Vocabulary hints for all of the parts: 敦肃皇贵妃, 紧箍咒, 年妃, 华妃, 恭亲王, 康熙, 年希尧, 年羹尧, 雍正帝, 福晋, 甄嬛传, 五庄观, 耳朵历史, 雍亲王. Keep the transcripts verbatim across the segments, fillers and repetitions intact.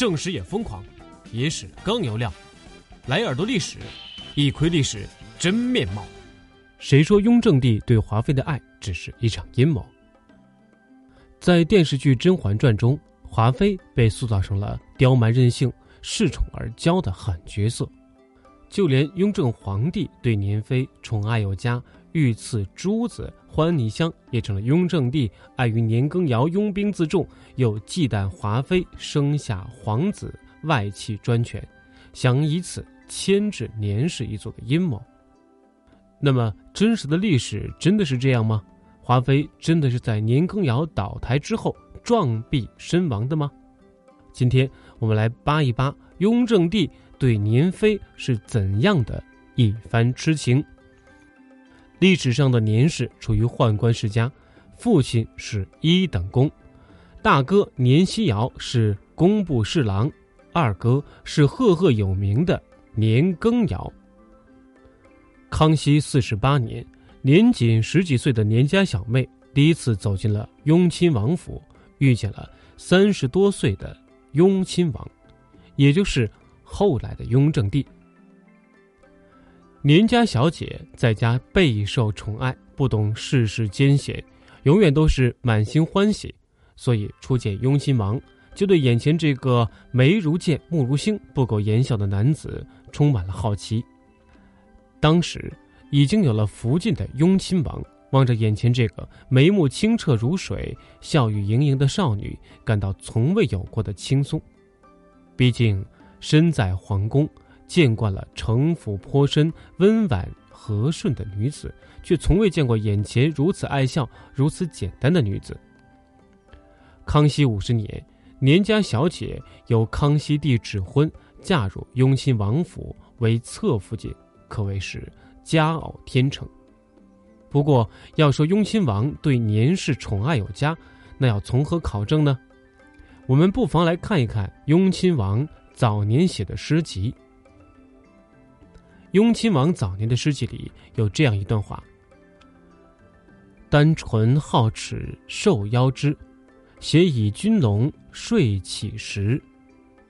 正史也疯狂，野史更有料，来耳朵历史，一窥历史真面貌。谁说雍正帝对华妃的爱只是一场阴谋？在电视剧《甄嬛传》中，华妃被塑造成了刁蛮任性、恃宠而骄的狠角色，就连雍正皇帝对年妃宠爱有加，御赐珠子、欢泥香，也成了雍正帝碍于年羹尧拥兵自重，又忌惮华妃生下皇子，外戚专权，想以此牵制年氏一族的阴谋。那么真实的历史真的是这样吗？华妃真的是在年羹尧倒台之后壮臂身亡的吗？今天我们来扒一扒雍正帝对年妃是怎样的一番痴情。历史上的年氏处于宦官世家，父亲是一等公，大哥年希尧是工部侍郎，二哥是赫赫有名的年羹尧。康熙四十八年，年仅十几岁的年家小妹第一次走进了雍亲王府，遇见了三十多岁的雍亲王，也就是后来的雍正帝。年家小姐在家备受宠爱，不懂世事艰险，永远都是满心欢喜，所以初见雍亲王就对眼前这个眉如剑目如星、不苟言笑的男子充满了好奇。当时已经有了福晋的雍亲王望着眼前这个眉目清澈如水、笑语盈盈的少女，感到从未有过的轻松。毕竟身在皇宫，见惯了城府颇深、温婉和顺的女子，却从未见过眼前如此爱笑、如此简单的女子。康熙五十年，年家小姐由康熙帝指婚，嫁入雍亲王府为侧福晋，可谓是佳偶天成。不过要说雍亲王对年氏宠爱有加，那要从何考证呢？我们不妨来看一看雍亲王早年写的诗集。雍亲王早年的诗集里有这样一段话：单唇皓齿瘦腰肢，斜倚君龙睡起时，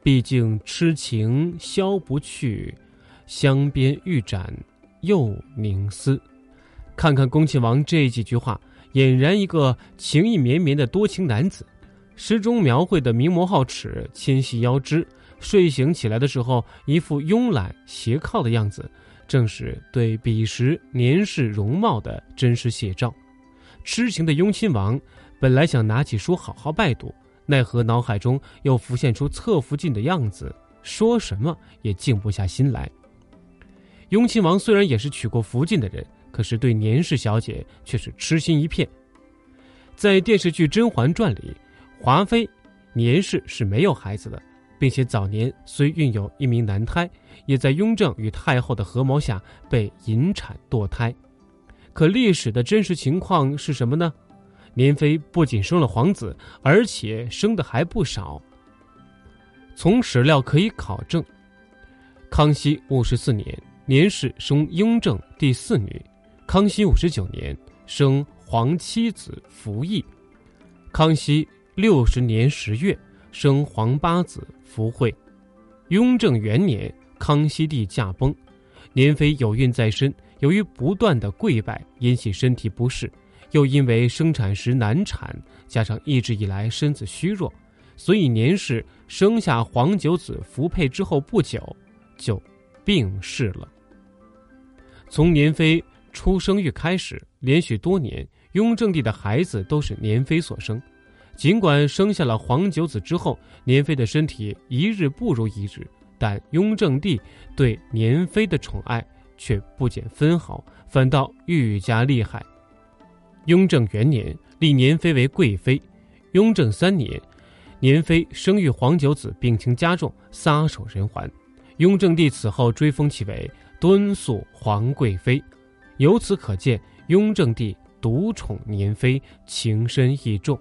毕竟痴情消不去，香边玉盏又凝思。看看恭亲王这几句话，俨然一个情意绵绵的多情男子。诗中描绘的明眸皓齿、纤细腰肢，睡醒起来的时候一副慵懒斜靠的样子，正是对彼时年氏容貌的真实写照。痴情的雍亲王本来想拿起书好好拜读，奈何脑海中又浮现出侧福晋的样子，说什么也静不下心来。雍亲王虽然也是娶过福晋的人，可是对年氏小姐却是痴心一片。在电视剧《甄嬛传》里，华妃、年氏是没有孩子的，并且早年虽孕有一名男胎，也在雍正与太后的合谋下被引产堕胎。可历史的真实情况是什么呢？年妃不仅生了皇子，而且生的还不少。从史料可以考证，康熙五十四年，年氏生雍正第四女，康熙五十九年生皇七子福懿，康熙六十年十月生皇八子福慧。雍正元年，康熙帝驾崩，年妃有孕在身，由于不断的跪拜引起身体不适，又因为生产时难产，加上一直以来身子虚弱，所以年氏生下皇九子福佩之后不久就病逝了。从年妃出生育开始，连续多年雍正帝的孩子都是年妃所生。尽管生下了皇九子之后，年妃的身体一日不如一日，但雍正帝对年妃的宠爱却不减分毫，反倒愈加厉害。雍正元年立年妃为贵妃，雍正三年年妃生育皇九子，病情加重，撒手人寰。雍正帝此后追封其为敦肃皇贵妃。由此可见，雍正帝独宠年妃，情深意重。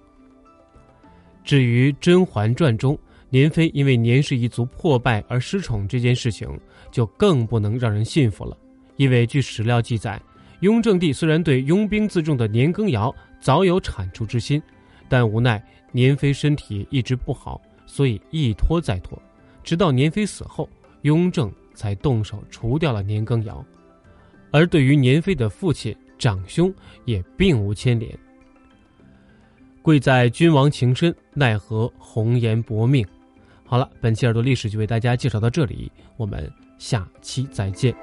至于《甄嬛传》中年妃因为年氏一族破败而失宠这件事情，就更不能让人信服了。因为据史料记载，雍正帝虽然对拥兵自重的年羹尧早有铲除之心，但无奈年妃身体一直不好，所以一拖再拖，直到年妃死后，雍正才动手除掉了年羹尧。而对于年妃的父亲长兄也并无牵连。贵在君王情深，奈何红颜薄命。好了，本期耳朵历史就为大家介绍到这里，我们下期再见。